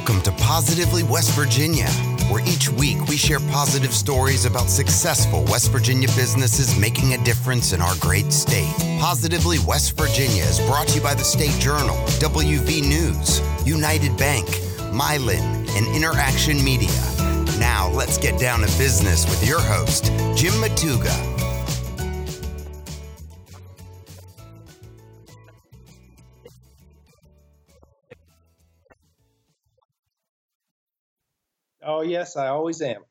Welcome to Positively West Virginia, where each week we share positive stories about successful West Virginia businesses making a difference in our great state. Positively West Virginia is brought to you by the State Journal, WV News, United Bank, Mylan, and Interaction Media. Now let's get down to business with your host, Jim Matuga. Oh, yes, I always am.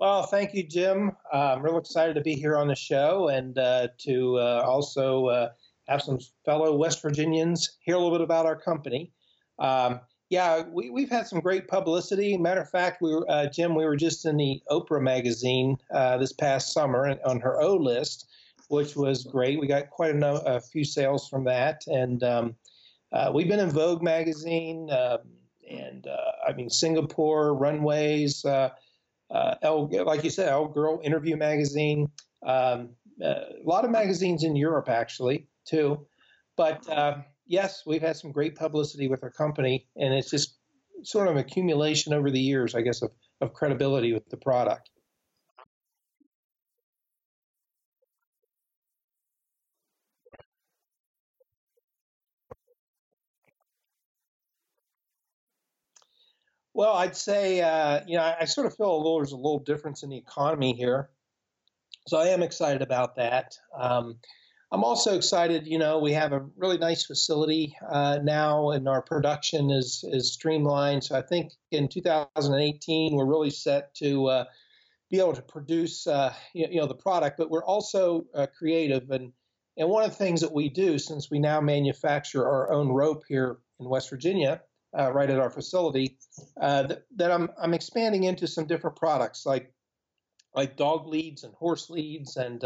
Well, thank you, Jim. I'm real excited to be here on the show and to also have some fellow West Virginians hear a little bit about our company. We've had some great publicity. Matter of fact, we were just in the Oprah magazine this past summer on her O-list, which was great. We got quite a few sales from that. And we've been in Vogue magazine and Singapore, runways, like you said, Elle Girl, Interview Magazine, a lot of magazines in Europe, actually, too. But, yes, we've had some great publicity with our company, and it's just sort of an accumulation over the years, I guess, of credibility with the product. Well, I'd say, I sort of feel there's a little difference in the economy here. So I am excited about that. I'm also excited, we have a really nice facility now, and our production is streamlined. So I think in 2018, we're really set to be able to produce, the product, but we're also creative. And one of the things that we do, since we now manufacture our own rope here in West Virginia, right at our facility, that I'm expanding into some different products like dog leads and horse leads and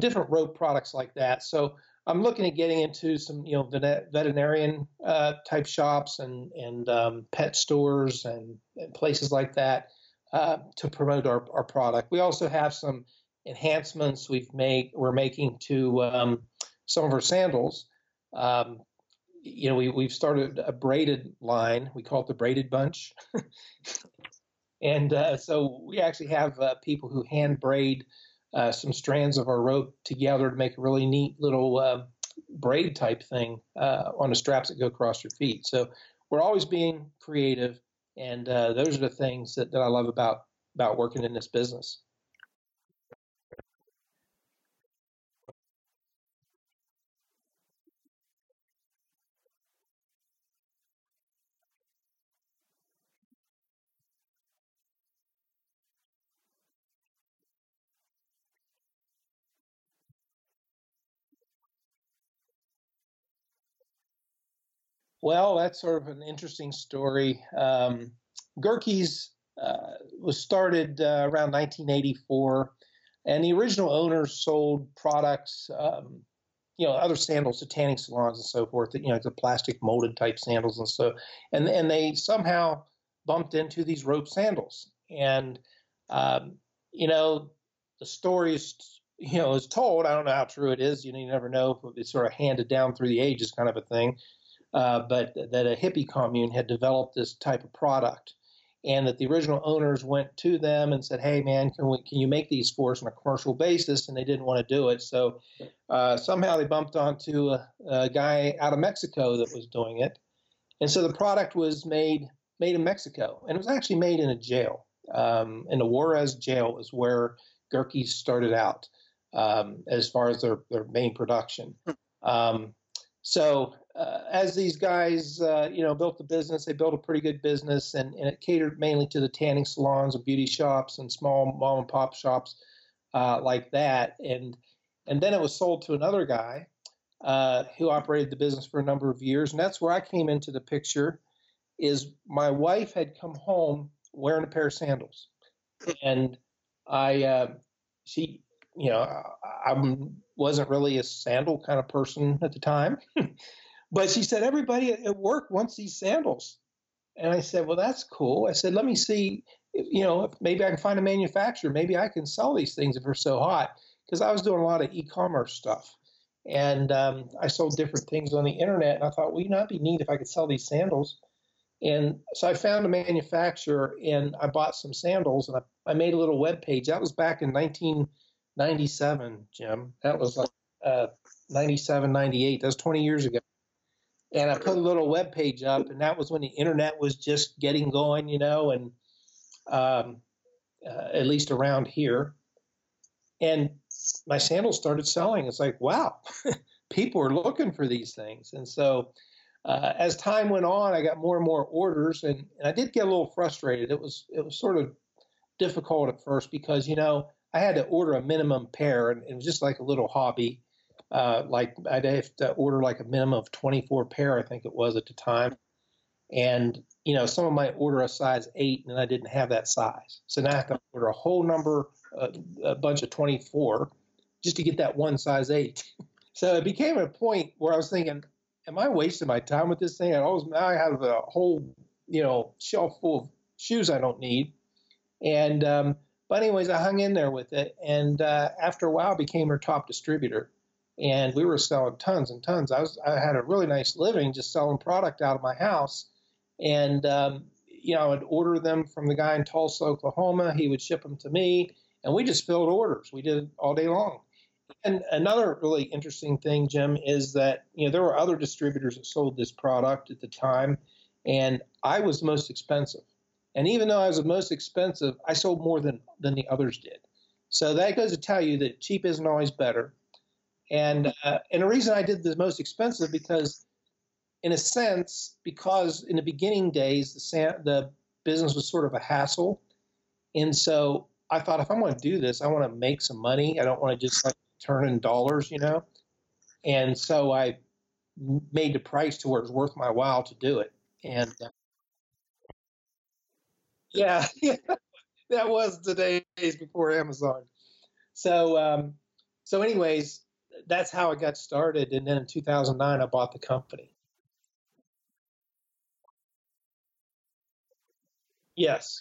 different rope products like that. So I'm looking at getting into some veterinarian type shops and pet stores and places like that to promote our product. We also have some enhancements we're making to some of our sandals. We've started a braided line. We call it the Braided Bunch. And so we actually have people who hand braid some strands of our rope together to make a really neat little braid type thing on the straps that go across your feet. So we're always being creative, and those are the things that I love about working in this business. Well, that's sort of an interesting story. Gurkee's was started around 1984, and the original owners sold products, other sandals to tanning salons and so forth. The plastic molded type sandals and so. And they somehow bumped into these rope sandals. And the story is told. I don't know how true it is. You never know. It's sort of handed down through the ages, kind of a thing. But that a hippie commune had developed this type of product, and that the original owners went to them and said, "Hey, man, can you make these for us on a commercial basis?" And they didn't want to do it. So somehow they bumped onto a guy out of Mexico that was doing it, and so the product was made in Mexico, and it was actually made in a jail. In the Juarez jail is where Gurkee's started out as far as their main production. So as these guys, built the business, they built a pretty good business, and it catered mainly to the tanning salons and beauty shops and small mom and pop shops like that. And then it was sold to another guy who operated the business for a number of years. And that's where I came into the picture. Is my wife had come home wearing a pair of sandals, and I wasn't really a sandal kind of person at the time, but she said, everybody at work wants these sandals. And I said, well, that's cool. I said, let me see, maybe I can find a manufacturer. Maybe I can sell these things if they're so hot. Cause I was doing a lot of e-commerce stuff, and I sold different things on the internet. And I thought, well, it'd be neat if I could sell these sandals. And so I found a manufacturer, and I bought some sandals, and I made a little web page. That was back in 1997, Jim. That was like 97, 98. That was 20 years ago. And I put a little web page up, and that was when the internet was just getting going, and at least around here. And my sandals started selling. It's like, wow, people are looking for these things. And so as time went on, I got more and more orders, and I did get a little frustrated. It was sort of difficult at first because, I had to order a minimum pair, and it was just like a little hobby. Like I'd have to order like a minimum of 24 pair, I think it was at the time. And, someone might order a size 8, and I didn't have that size. So now I have to order a whole number, a bunch of 24 just to get that one size 8. So it became a point where I was thinking, am I wasting my time with this thing? Now I have a whole, shelf full of shoes I don't need. And, but anyways, I hung in there with it. And, after a while I became her top distributor, and we were selling tons and tons. I had a really nice living just selling product out of my house. And, I would order them from the guy in Tulsa, Oklahoma. He would ship them to me, and we just filled orders. We did it all day long. And another really interesting thing, Jim, is that, there were other distributors that sold this product at the time, and I was the most expensive. And even though I was the most expensive, I sold more than the others did. So that goes to tell you that cheap isn't always better. And the reason I did the most expensive because, in a sense, because in the beginning days, the business was sort of a hassle. And so I thought, if I'm going to do this, I want to make some money. I don't want to just like turn in dollars, And so I made the price to where it's worth my while to do it. And that was the days before Amazon. So, anyways, that's how it got started. And then in 2009, I bought the company. Yes.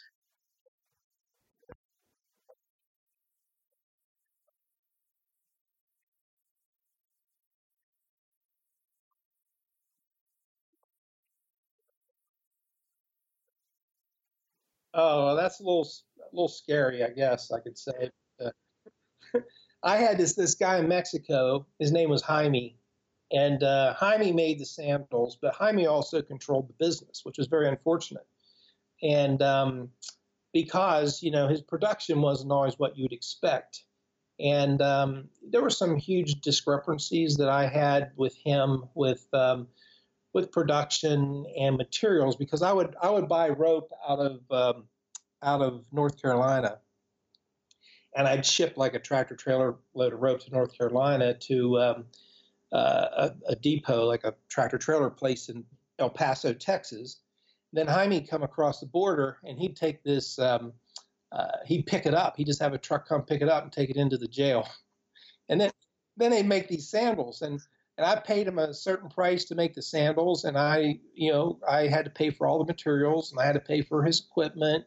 Oh, that's a little scary, I guess I could say. I had this guy in Mexico. His name was Jaime, and Jaime made the sandals, but Jaime also controlled the business, which was very unfortunate. And because his production wasn't always what you would expect, and there were some huge discrepancies that I had with him with production and materials, because I would buy rope out of North Carolina, and I'd ship like a tractor trailer load of rope to North Carolina to a depot, like a tractor trailer place in El Paso, Texas. Then Jaime'd come across the border, and he'd take this, he'd pick it up. He'd just have a truck come pick it up and take it into the jail, and then they'd make these sandals. And I paid him a certain price to make the sandals, and I had to pay for all the materials, and I had to pay for his equipment,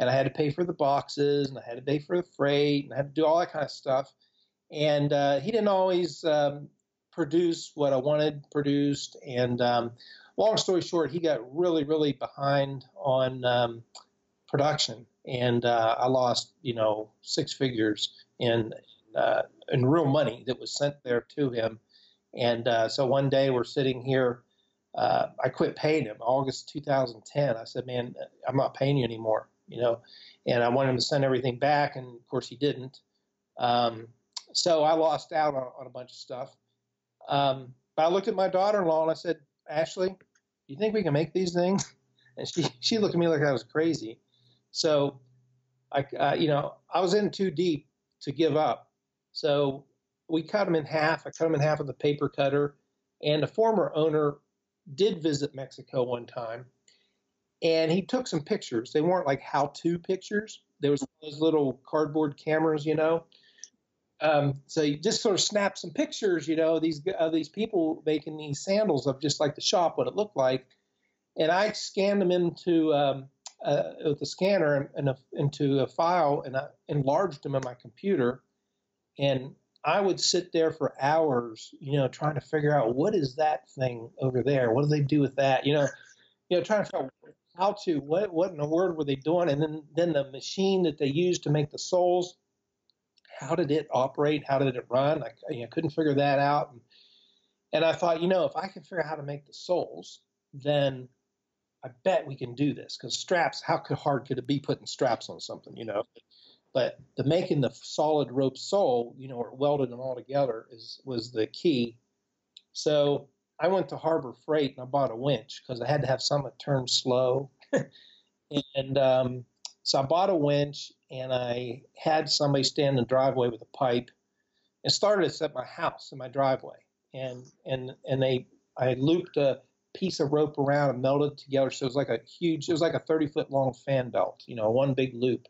and I had to pay for the boxes, and I had to pay for the freight, and I had to do all that kind of stuff. And he didn't always produce what I wanted produced. And long story short, he got really, really behind on production, and I lost, 6 figures in real money that was sent there to him. And so one day we're sitting here, I quit paying him, August 2010. I said, man, I'm not paying you anymore, and I wanted him to send everything back. And of course he didn't. So I lost out on a bunch of stuff. But I looked at my daughter-in-law and I said, Ashley, you think we can make these things? And she looked at me like I was crazy. So I was in too deep to give up. So we cut them in half. I cut them in half with a paper cutter. And a former owner did visit Mexico one time. And he took some pictures. They weren't like how-to pictures. There was those little cardboard cameras, you know. So you just sort of snap some pictures, you know, these people making these sandals of just like the shop, what it looked like. And I scanned them with the scanner into a file, and I enlarged them in my computer. And I would sit there for hours, you know, trying to figure out what is that thing over there? What do they do with that? You know, trying to figure out what in the world were they doing? And then the machine that they used to make the soles, how did it operate? How did it run? I couldn't figure that out. And I thought, you know, if I can figure out how to make the soles, then I bet we can do this, because straps, how hard could it be putting straps on something, you know? But making the solid rope sole, you know, or welded them all together was the key. So I went to Harbor Freight and I bought a winch, because I had to have something that turned slow. And so I bought a winch, and I had somebody stand in the driveway with a pipe, and started this at my house in my driveway. And I looped a piece of rope around and melted it together. So it was like a 30-foot long fan belt, you know, one big loop.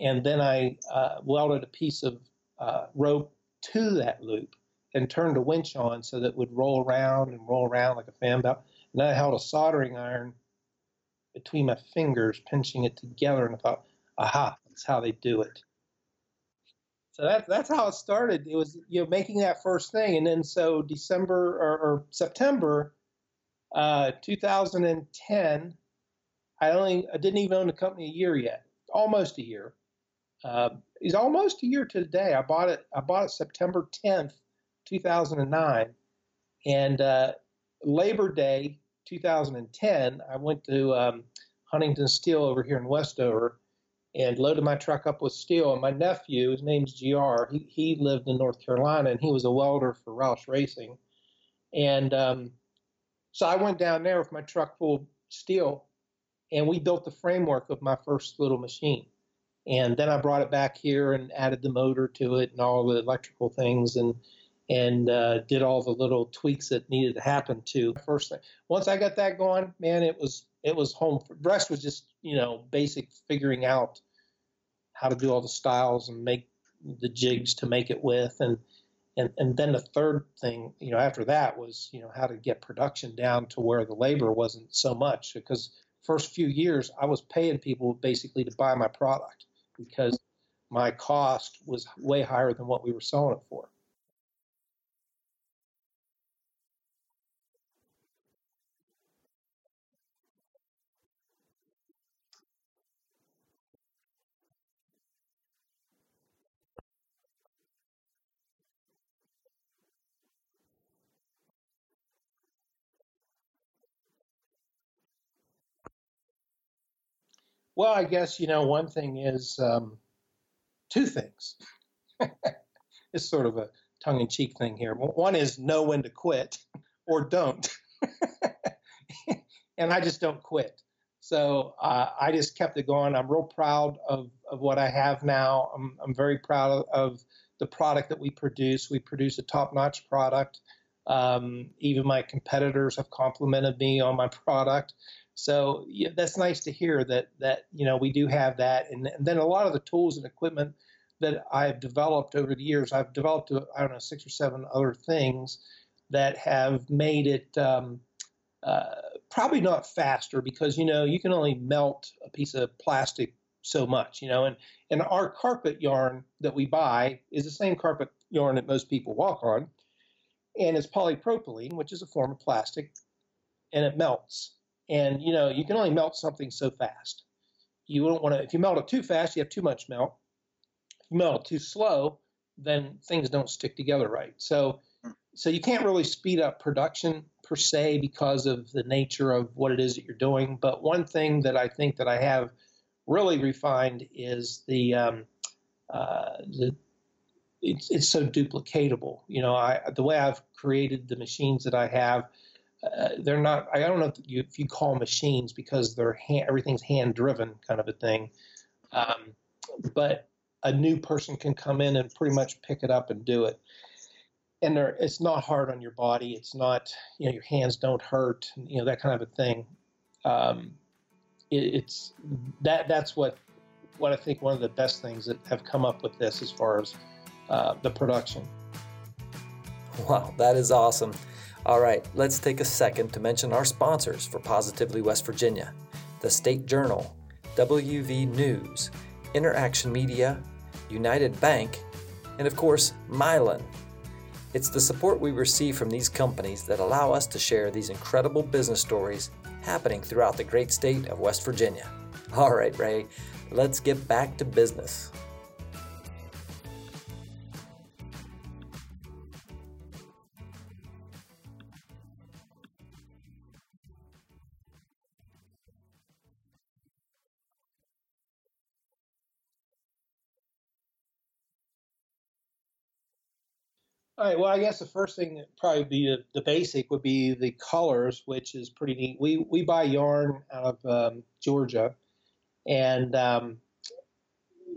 And then I welded a piece of rope to that loop and turned a winch on so that it would roll around like a fan belt. And then I held a soldering iron between my fingers, pinching it together, and I thought, aha, that's how they do it. So that's how it started. It was, you know, making that first thing. And then so September 2010, I didn't even own the company a year yet. Almost a year. It's almost a year to the day. I bought it September 10th, 2009. And Labor Day 2010, I went to Huntington Steel over here in Westover and loaded my truck up with steel. And my nephew, his name's GR, he lived in North Carolina, and he was a welder for Roush Racing. And so I went down there with my truck full of steel, and we built the framework of my first little machine. And then I brought it back here and added the motor to it and all the electrical things, and did all the little tweaks that needed to happen to the first thing. Once I got that going, man, it was home. The rest was just, you know, basic figuring out how to do all the styles and make the jigs to make it with. And then the third thing, you know, after that was, you know, how to get production down to where the labor wasn't so much, because first few years, I was paying people basically to buy my product because my cost was way higher than what we were selling it for. Well, I guess, you know, one thing is two things. It's sort of a tongue-in-cheek thing here. One is know when to quit or don't. And I just don't quit. So I just kept it going. I'm real proud of what I have now. I'm very proud of the product that we produce. We produce a top-notch product. Even my competitors have complimented me on my product. So yeah, that's nice to hear that you know, we do have that. And then a lot of the tools and equipment that I've developed over the years, I've developed, I don't know, 6 or 7 other things that have made it probably not faster, because, you know, you can only melt a piece of plastic so much, you know. And our carpet yarn that we buy is the same carpet yarn that most people walk on, and it's polypropylene, which is a form of plastic, and it melts. And, you know, you can only melt something so fast. You don't want to, if you melt it too fast, you have too much melt. If you melt it too slow, then things don't stick together right. So you can't really speed up production per se because of the nature of what it is that you're doing. But one thing that I think that I have really refined is the it's so duplicatable. You know, the way I've created the machines that I have, they're not, I don't know if you call machines, because they're everything's hand driven kind of a thing. But a new person can come in and pretty much pick it up and do it. And it's not hard on your body. It's not, you know, your hands don't hurt, you know, that kind of a thing. It's that's what I think one of the best things that have come up with this as far as the production. Wow, that is awesome. All right, let's take a second to mention our sponsors for Positively West Virginia: the State Journal, WV News, Interaction Media, United Bank, and of course, Mylan. It's the support we receive from these companies that allow us to share these incredible business stories happening throughout the great state of West Virginia. All right, Ray, let's get back to business. All right, well, I guess the first thing that probably be the basic would be the colors, which is pretty neat. We buy yarn out of Georgia, and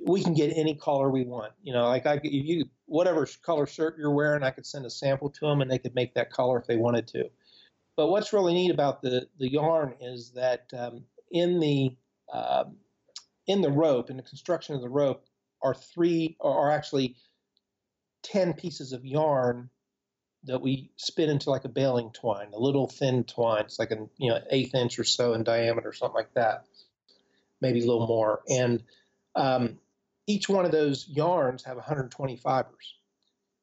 we can get any color we want. You know, like whatever color shirt you're wearing, I could send a sample to them, and they could make that color if they wanted to. But what's really neat about the yarn is that in the rope, in the construction of the rope, are actually 10 pieces of yarn that we spin into like a baling twine, a little thin twine. It's like an 1/8 inch or so in diameter, something like that, maybe a little more. And each one of those yarns have 120 fibers.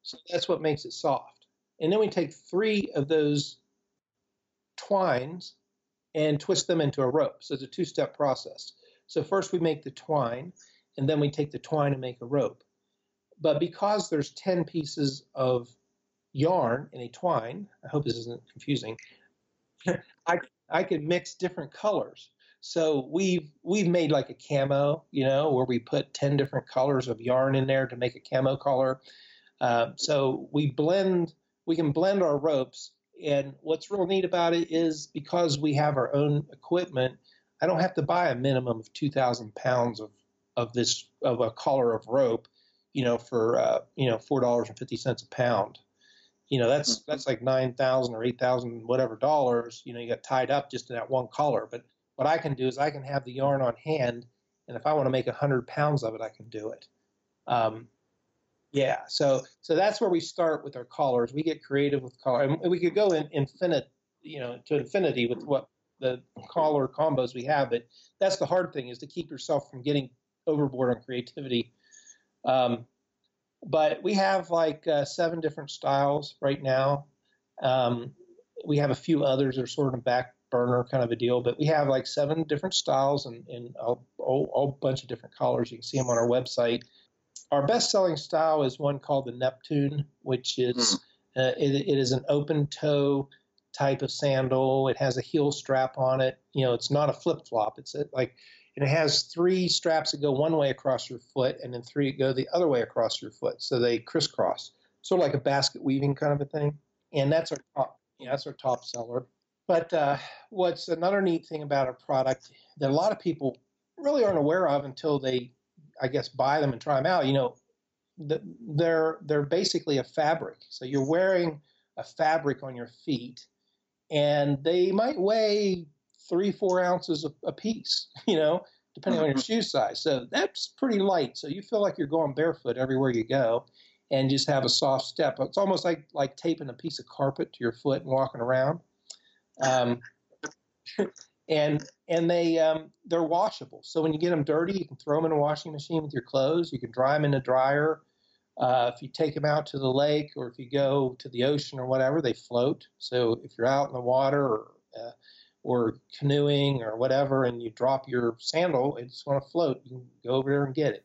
So that's what makes it soft. And then we take 3 of those twines and twist them into a rope. So it's a 2-step process. So first we make the twine, and then we take the twine and make a rope. But because there's 10 pieces of yarn in a twine, I hope this isn't confusing, I can mix different colors. So we've made like a camo, where we put 10 different colors of yarn in there to make a camo color. So we can blend our ropes. And what's real neat about it is because we have our own equipment, I don't have to buy a minimum of 2,000 pounds of a collar of rope, for, $4.50 a pound. That's like $9,000 or $8,000, whatever dollars, you got tied up just in that one collar. But what I can do is I can have the yarn on hand, and if I want to make 100 pounds of it, I can do it. So that's where we start with our collars. We get creative with collar, and we could go to infinity with what the collar combos we have, but that's the hard thing, is to keep yourself from getting overboard on creativity. But we have 7 different styles right now. We have a few others that are sort of back burner kind of a deal, but we have 7 different styles and a bunch of different colors. You can see them on our website. Our best selling style is one called the Neptune, which is, it is an open toe type of sandal. It has a heel strap on it. It's not a flip flop. And it has 3 straps that go one way across your foot, and then 3 go the other way across your foot. So they crisscross, sort of like a basket weaving kind of a thing. And that's our top seller. But what's another neat thing about our product that a lot of people really aren't aware of until they, I guess, buy them and try them out. They're basically a fabric. So you're wearing a fabric on your feet, and they might weigh 3-4 ounces a piece, depending on your shoe size. So that's pretty light. So you feel like you're going barefoot everywhere you go and just have a soft step. It's almost like taping a piece of carpet to your foot and walking around. And they're washable. So when you get them dirty, you can throw them in a washing machine with your clothes. You can dry them in a dryer. If you take them out to the lake, or if you go to the ocean or whatever, they float. So if you're out in the water or canoeing or whatever, and you drop your sandal, it's going to float. You can go over there and get it.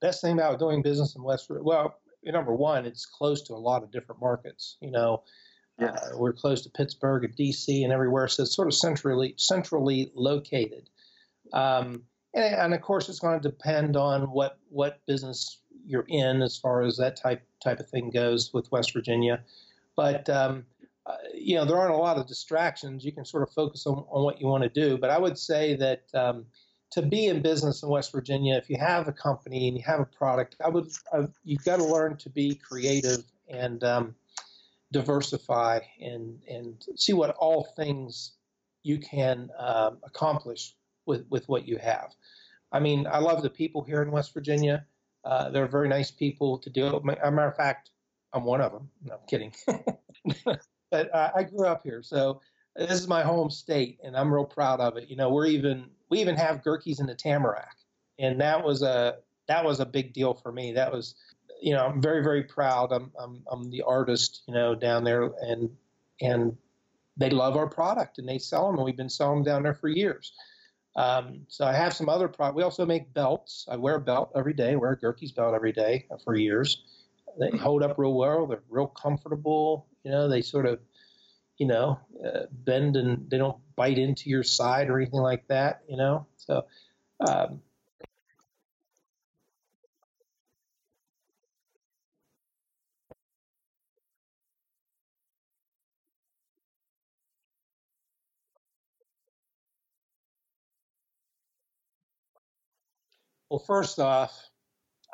Best thing about doing business in West Virginia, well, number one, it's close to a lot of different markets. You know, we're close to Pittsburgh and D.C. and everywhere, so it's sort of centrally located. And of course, it's going to depend on what business you're in as far as that type of thing goes with West Virginia. But you know, there aren't a lot of distractions. You can sort of focus on what you want to do. But I would say that to be in business in West Virginia, if you have a company and you have a product, you've got to learn to be creative and diversify and see what all things you can accomplish with what you have. I mean, I love the people here in West Virginia. They're very nice people to deal with. As a matter of fact, I'm one of them. No, I'm kidding. But I grew up here, so this is my home state, and I'm real proud of it. You know, we even have Gurkee's in the Tamarack, and that was a big deal for me. That was, you know, I'm very, very proud. I'm the artist, you know, down there, and they love our product and they sell them, and we've been selling them down there for years. So I have some other products. We also make belts. I wear a belt every day. I wear a Gurkee's belt every day for years. They hold up real well. They're real comfortable. You know, they sort of, you know, bend and they don't bite into your side or anything like that, you know? So, well, first off,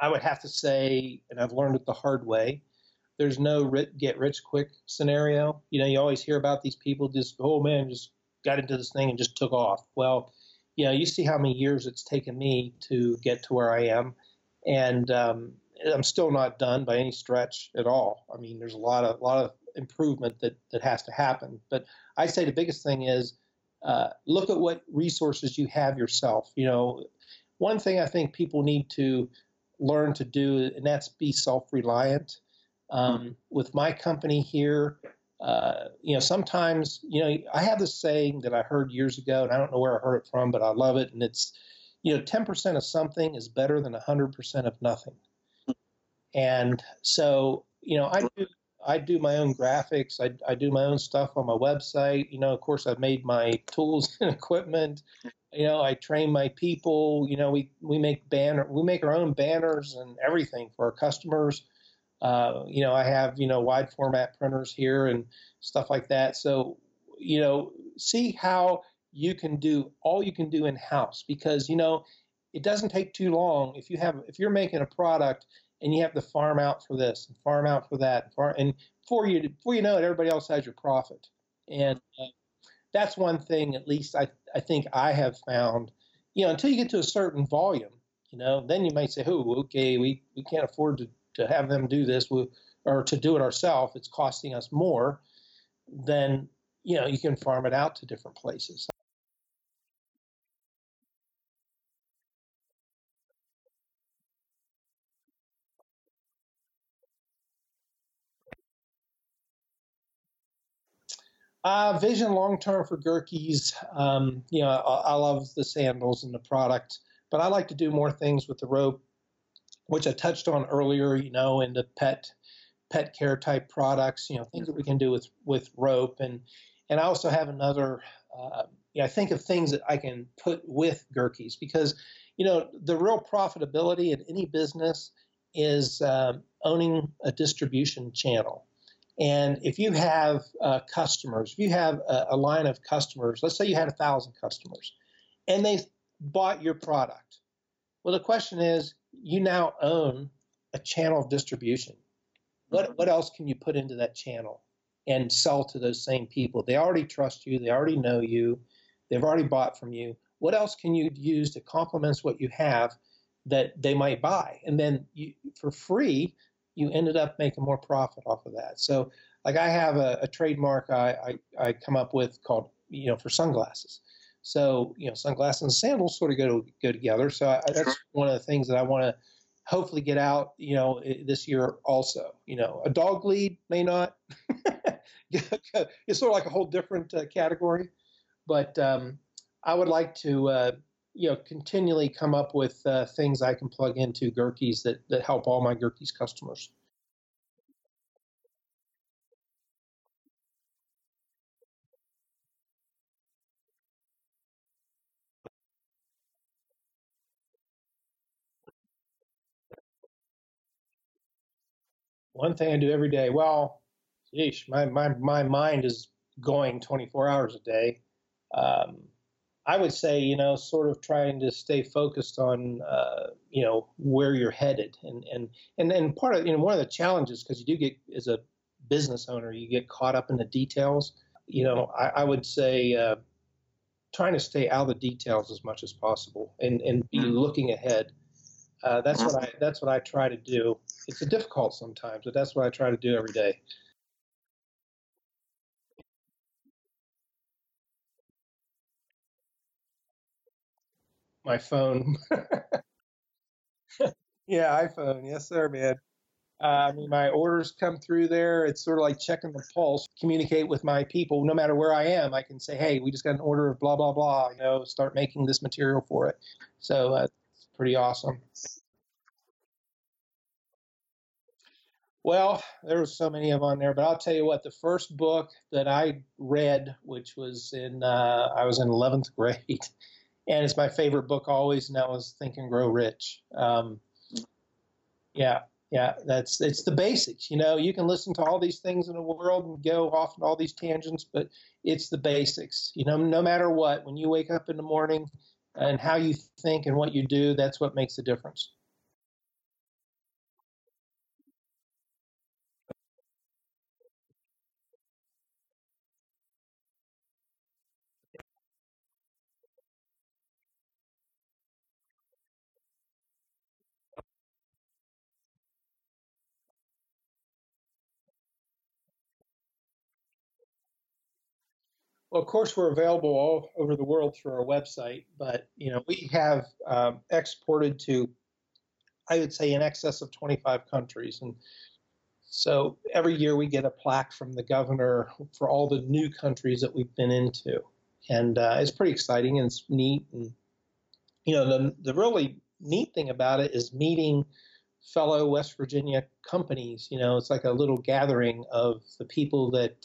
I would have to say, and I've learned it the hard way, there's no get-rich-quick scenario. You know, you always hear about these people just, oh, man, just got into this thing and just took off. Well, you know, you see how many years it's taken me to get to where I am, and I'm still not done by any stretch at all. I mean, there's a lot of improvement that has to happen. But I'd say the biggest thing is look at what resources you have yourself. You know, one thing I think people need to learn to do, and that's be self-reliant. With my company here, you know, sometimes, you know, I have this saying that I heard years ago, and I don't know where I heard it from, but I love it. And it's, you know, 10% of something is better than 100% of nothing. And so, you know, I do my own graphics. I do my own stuff on my website. You know, of course, I've made my tools and equipment. You know, I train my people. You know, we make our own banners and everything for our customers. You know, I have, you know, wide format printers here and stuff like that. So, you know, see how you can do all you can do in-house, because, you know, it doesn't take too long. If you're making a product and you have to farm out for this and farm out for that, and before you know it, everybody else has your profit. And that's one thing, at least I think I have found, you know, until you get to a certain volume, you know, then you might say, oh, okay, we can't afford to have them do this, or to do it ourselves, it's costing us more. Then, you know, you can farm it out to different places. Vision long-term for Gurkee's, you know, I love the sandals and the product, but I like to do more things with the rope, which I touched on earlier, you know, in the pet care type products, you know, things that we can do with rope. And I also have another, you know, I think of things that I can put with Gurkee's, because, you know, the real profitability in any business is owning a distribution channel. And if you have customers, if you have a line of customers, let's say you had 1,000 customers and they bought your product. Well, the question is, you now own a channel of distribution. What else can you put into that channel and sell to those same people? They already trust you. They already know you. They've already bought from you. What else can you use to complement what you have that they might buy? And then for free, you ended up making more profit off of that. So, like, I have a trademark I come up with called, you know, for sunglasses. So, you know, sunglasses and sandals sort of go together. So that's one of the things that I want to hopefully get out, you know, this year also. You know, a dog lead may not. It's sort of like a whole different category. But I would like to continually come up with things I can plug into Gurkee's that help all my Gurkee's customers. One thing I do every day, well, geez, my mind is going 24 hours a day. I would say, sort of trying to stay focused on, where you're headed. And part of, one of the challenges, because you do get, as a business owner, you get caught up in the details. I would say trying to stay out of the details as much as possible and be looking ahead. That's what I try to do. It's difficult sometimes, but that's what I try to do every day. My phone. Yeah, iPhone. Yes, sir, man. My orders come through there. It's sort of like checking the pulse, communicate with my people. No matter where I am, I can say, hey, we just got an order of blah, blah, blah, start making this material for it. So it's pretty awesome. Well, there were so many of them on there, but I'll tell you what, the first book that I read, which was I was in 11th grade, and it's my favorite book always, and that was Think and Grow Rich. It's the basics. You can listen to all these things in the world and go off on all these tangents, but it's the basics. No matter what, when you wake up in the morning and how you think and what you do, that's what makes the difference. Well, of course, we're available all over the world through our website, but, we have exported to, I would say, in excess of 25 countries. And so every year we get a plaque from the governor for all the new countries that we've been into. And it's pretty exciting and it's neat. And, the really neat thing about it is meeting fellow West Virginia companies. It's like a little gathering of the people that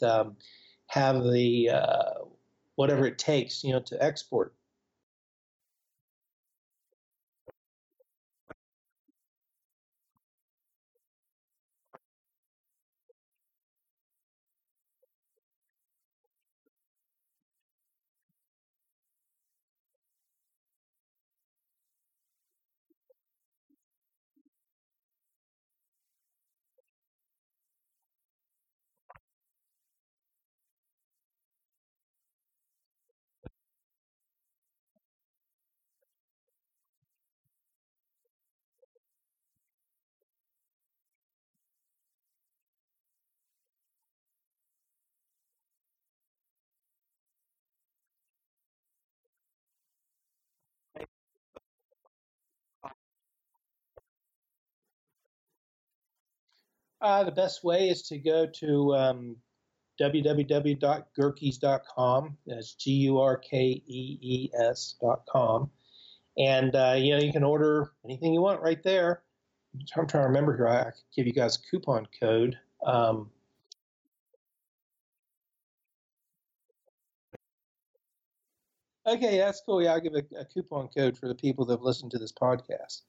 have the whatever it takes, to export. The best way is to go to www.gurkees.com. That's GURKEES.com. And, you can order anything you want right there. I'm trying to remember here. I could give you guys a coupon code. Okay, that's cool. Yeah, I'll give a coupon code for the people that have listened to this podcast.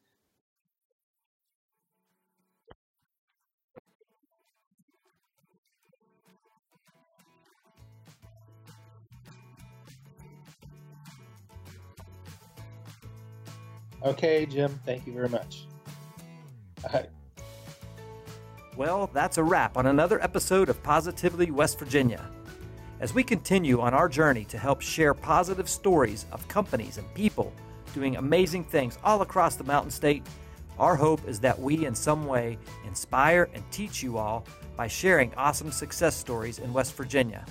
Okay, Jim, thank you very much. All right. Well, that's a wrap on another episode of Positively West Virginia. As we continue on our journey to help share positive stories of companies and people doing amazing things all across the Mountain State, our hope is that we in some way inspire and teach you all by sharing awesome success stories in West Virginia.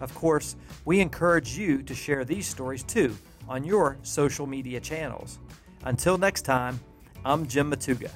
Of course, we encourage you to share these stories too on your social media channels. Until next time, I'm Jim Matuga.